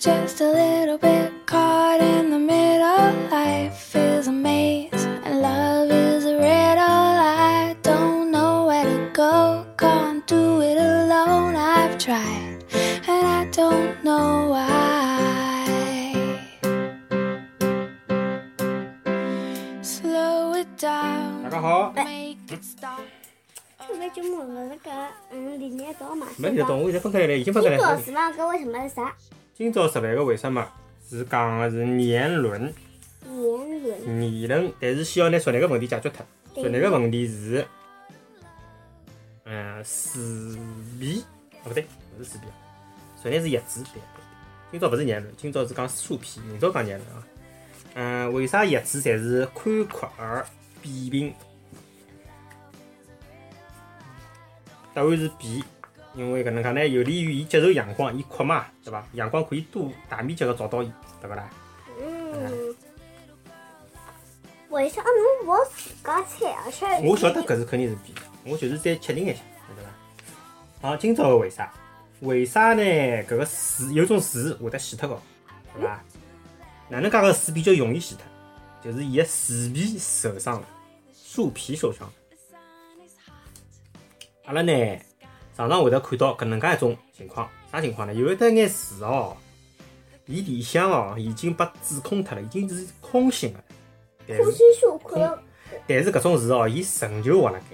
just a little bit caught in the middle. Life is a maze and love is a riddle. I don't know where to go, can't do it alone. I've tried and I don't know why. Slow it down, make it stop.为什么我那个里面多嘛？没听懂，我现在分开来，已经分开来了。今朝十万个为什么是啥？今朝十万个为什么是讲的是年轮？年轮。年轮，但是先要拿昨日个问题解决脱。昨日个问题是，水皮，不对，不是水皮，昨日是叶子，对。今朝不是年轮，今朝是讲树皮，明朝讲年轮啊。为啥叶子侪是宽阔而扁平？答案是 B， 因为搿能介呢，有利于伊接受阳光，伊阔嘛，对伐？阳光可以多大面积个照到伊，对勿啦？为啥侬勿自家猜而且？我晓得搿是肯定是 B， 我就是再确定一下，对伐？好，今朝个为啥？为啥呢？搿个水有种水会得死脱个，对伐？哪能介个水比较容易死脱？就是伊个树皮受伤了，树皮受伤。阿拉呢，常常会得看到搿能介一种情况，啥情况呢？有得眼树哦，伊里向哦已经被蛀空脱了，已经是空心了。空心树看。但是搿种树哦，伊仍旧活辣盖。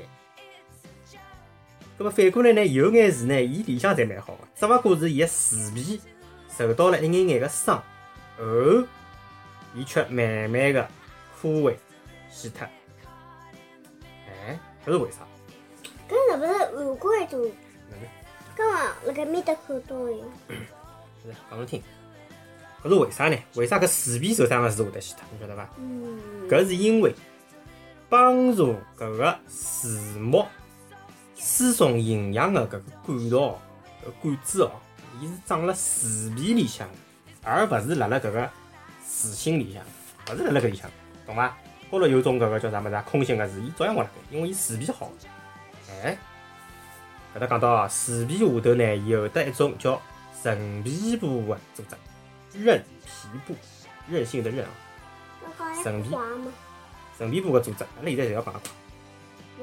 那么反过来呢，有眼树呢，伊里向侪蛮好个，只勿过是伊个树皮受到了一眼眼个伤，而伊却慢慢个枯萎死脱。哎，搿是为啥？搿是勿是韩国一种？搿嘛辣盖面搭看到个。是，讲侬听，搿是为啥呢？为啥搿树皮受伤个树会得死脱？侬晓得伐？搿是因为帮助搿个树木输送营养个搿个管道、管子哦，伊是长辣树皮里向，而勿是辣辣搿个树心里向，勿是辣辣搿里向，懂伐？高头有种搿个叫啥物事啊？空心个树，伊照样活辣盖，因为伊树皮好。哎，搿搭讲到啊，树皮下头呢有得一种叫韧皮部的组织，韧皮部，韧性的韧啊，韧皮，韧皮部的组织，阿拉现在侪要讲讲。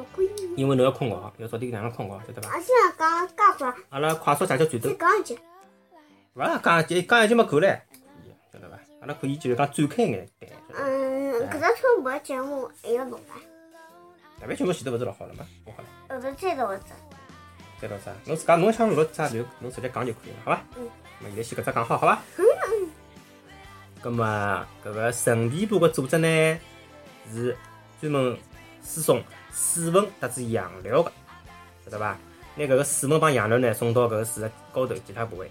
勿可以。因为侬要困觉，要早点哪能困觉，晓得伐？阿先讲介快。阿拉快速解决战斗。再讲一句。勿啦，讲一句没够唻，晓得伐？阿拉可以就是讲展开眼谈。搿只春晚节目还要录伐？特别全部前头勿是老好了吗？我好了。后头再录一只。再录啥？侬自家侬想录啥就侬直接讲就可以了，好伐？那现在先搿只讲好，好伐？咁么搿个韧皮部个组织呢，是专门输送水分搭子养料个，晓得伐？拿搿个水分帮养料呢送到搿个树个高头其他部位。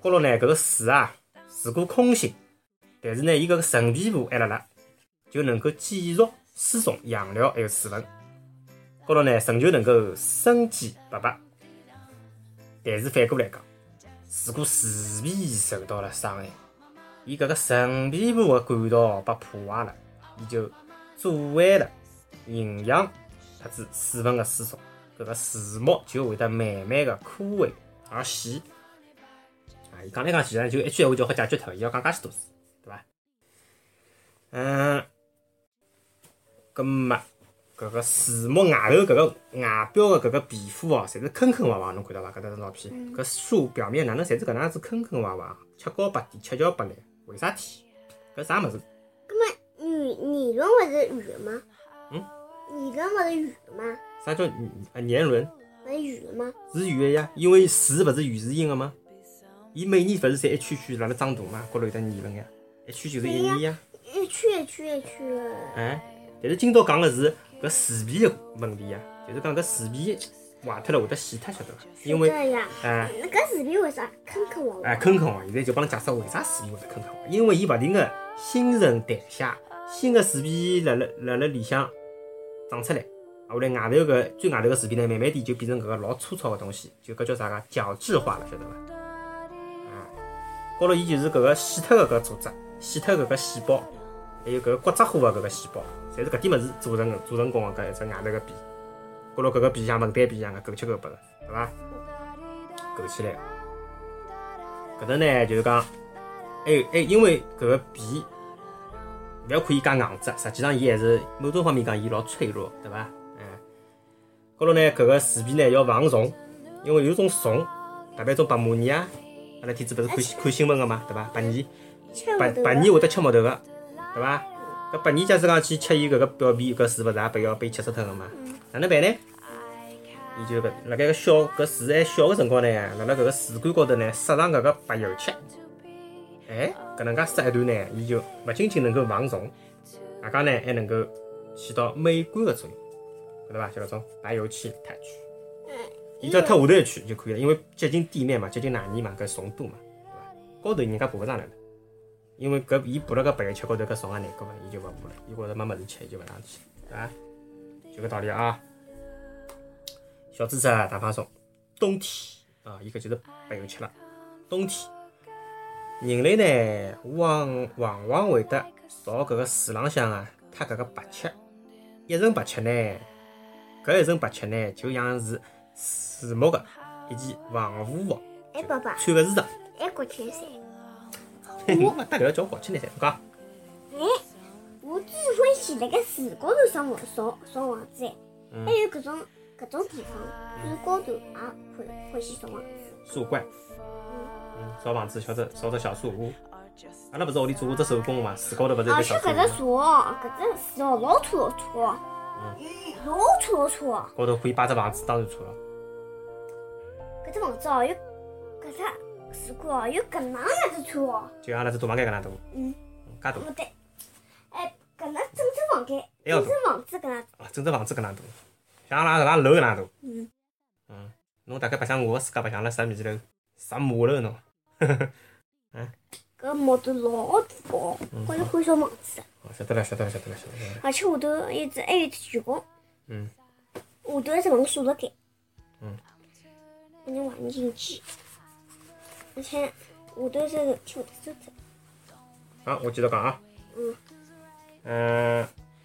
高头呢搿个树啊，如果空心，但是呢伊搿个韧皮部还辣辣，就能够继续。输送养料还有水分，高头呢仍旧能够生机勃勃。但是反过来讲，如果树皮受到了伤害，伊搿个韧皮部的管道被破坏了，伊就阻碍了营养特指水分的输送，搿个树木就会得慢慢的枯萎而死。啊，伊讲来讲去呢，就一句闲话就好解决脱，伊要讲介许多事，对伐？咁么，搿个树木外头搿个外表个搿个皮肤哦，侪是坑坑洼洼，侬看到伐？搿张照片，搿树表面哪能侪是搿能样子坑坑洼洼，七高八低，七翘八立，为啥体？搿啥物事？咁么，年轮勿是圆吗？年轮勿是圆吗？啥叫年轮？勿是圆吗？是圆个呀，因为树勿是圆树形个吗？伊每年勿是侪一圈圈辣辣长大吗？高头有得年轮呀，一圈就是一年呀。一圈一圈一圈。哎。但是今朝讲的是搿树皮的问题啊，就是讲搿树皮坏脱了会得死脱，晓得伐？因为搿树皮为啥坑坑洼洼？坑坑洼，现在就帮侬解释为啥树皮会得坑坑洼，因为伊勿停个新陈代谢，新的树皮辣辣里向长出来，后来外头搿最外头个树皮呢，慢慢点就变成搿个老粗糙的东西，就搿叫啥个角质化了，晓得伐？啊，高头伊就是搿个死脱个搿组织，死脱搿个细胞。还有搿个骨质化的搿个细胞，侪是搿点物事组成功的搿一只外头个皮，高头搿个皮像文旦皮一样个，勾七勾八个，对伐？勾起来，搿搭呢就是讲，因为搿个皮勿要看伊介硬质，实际上伊还是某种方面讲伊老脆弱，对伐？高头呢搿个树皮呢要防虫，因为有种虫，特别种白马蚋啊，阿拉天子勿是看新闻个嘛，对伐？白蚋会得吃木头个，对伐？搿白蚋假使讲去吃伊搿个表皮，搿树勿是也被要被吃死脱个嘛？哪能办呢？伊就辣盖搿树还小个辰光呢，辣搿个树干高头呢撒上搿个白油漆，搿能介撒一段呢，伊就勿仅仅能够防虫，外加呢还能够起到美观个作用，对伐？小老总，白油漆脱去，伊只要脱下头一去就可以了，因为接近地面嘛，接近泥面嘛，搿虫多嘛，对伐？高头人家爬勿上来了，因为搿伊爬辣搿白油漆高头，搿虫也难搞嘛，伊就勿爬了，伊觉着没物事吃，伊就勿上去，对伐？就搿道理啊。小知识大放松，冬天啊，伊搿就是白油漆了。冬天，人类呢往往会得到搿个树浪向啊，脱搿个白漆，一层白漆呢，搿一层白漆呢，就像是树木个一件防护服，穿个日常。还国庆噻？我勿搭搿个叫国庆噻，我讲。我最欢喜辣盖树高头烧房子哎，还有搿种。搿种地方就是高头也欢喜烧房子，树怪，烧房子，烧只小树屋。阿拉勿是屋里做过只手工嘛，树高头勿是有个小树屋。搿只树哦，搿只树老粗老粗哦，老粗。高头可以摆只房子，当然粗了。搿只房子哦，有搿只树干哦，有搿能介子粗哦。就阿拉只大房间搿能大。介大。勿对，搿能整只房间，整只房子搿能。哦，整只房子搿能大。像阿拉搿幢楼搿能大，侬大概白相我个世界，白相了啥米楼，啥马楼侬，搿毛头老大哦，我就欢喜烧房子。晓得了。而且下头还有一只员工，下头还是往宿舍间，让人怀疑进去，而且下头是楼梯会得收走。好，我继续讲啊。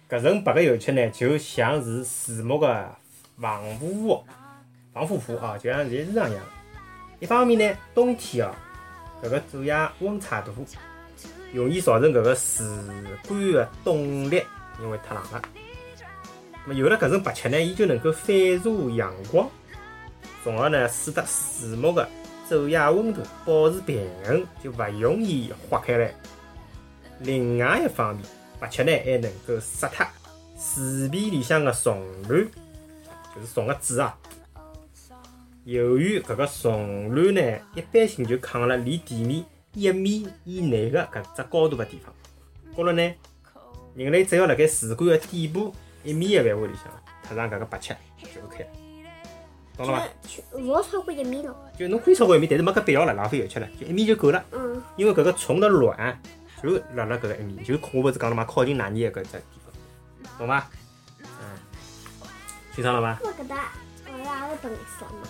搿层白个油漆呢，就像是树木个防护服啊，就像日日常一样。一方面呢，冬天哦，搿个昼夜温差大，容易造成搿个树干个冻裂，因为太冷了。那么有了搿层白漆呢，伊就能够反射阳光，从而呢使得树木个昼夜温度保持平衡，就勿容易化开来。另外一方面，白漆呢，还能够杀脱树皮里向的虫卵，就是虫个子啊。由于搿个虫卵呢，一般性就藏辣离地面1米以内的搿只高度的地方。高头呢，人类只要辣盖树干的底部1米的范围里向，涂上搿个白漆就 OK 了，懂了伐？勿要超过1米咯。就侬可以超过1米，但是没搿必要了，浪费油漆了，就1米就够了。因为搿个虫的卵。就辣搿个1米，就我勿是讲了嘛，靠近哪里搿只地方，懂伐？清爽了伐？我搿搭我拉是白颜色嘛。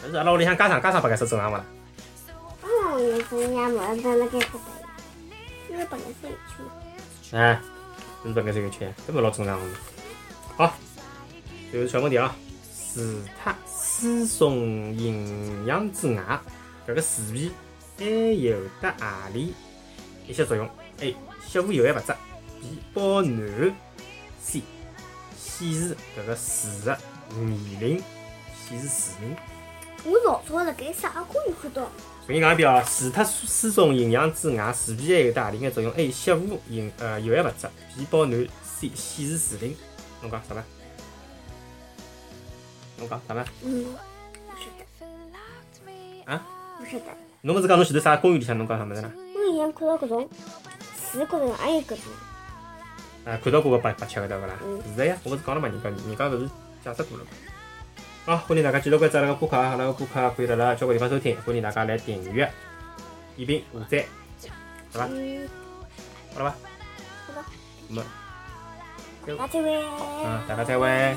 但是阿拉屋里向加上白颜色正常伐？当然有正常，勿是辣盖搿搭，因为白颜色有趣嘛。是白颜色有趣，搿勿老正常个。好，就是小问题啊。除脱输送营养之外，搿个树皮还有得何里？一些作用 ：A. 吸附有害物质 ；B. 保暖 ；C. 显示搿个树的年龄，显示寿命。我老早辣盖啥课里看到？重新讲一遍哦，除脱输送营养之外，树皮还有得何里眼作用 ？A. 吸附有害物质 ；B. 保暖 ；C. 显示寿命。侬讲啥伐？勿晓得。勿晓得。侬勿是讲侬前头啥公园里向侬讲啥物事啦？像看到搿种树高头，还有搿种。看到过搿白漆搿搭勿啦？是的呀，我勿是讲了嘛，人家勿是解释过了嘛。好，欢迎大家继续关注阿拉个播客，阿拉个播客可以辣辣交关地方收听，欢迎大家来订阅、点评、下载，是伐？好了伐？好了。没。大家再会。大家再会。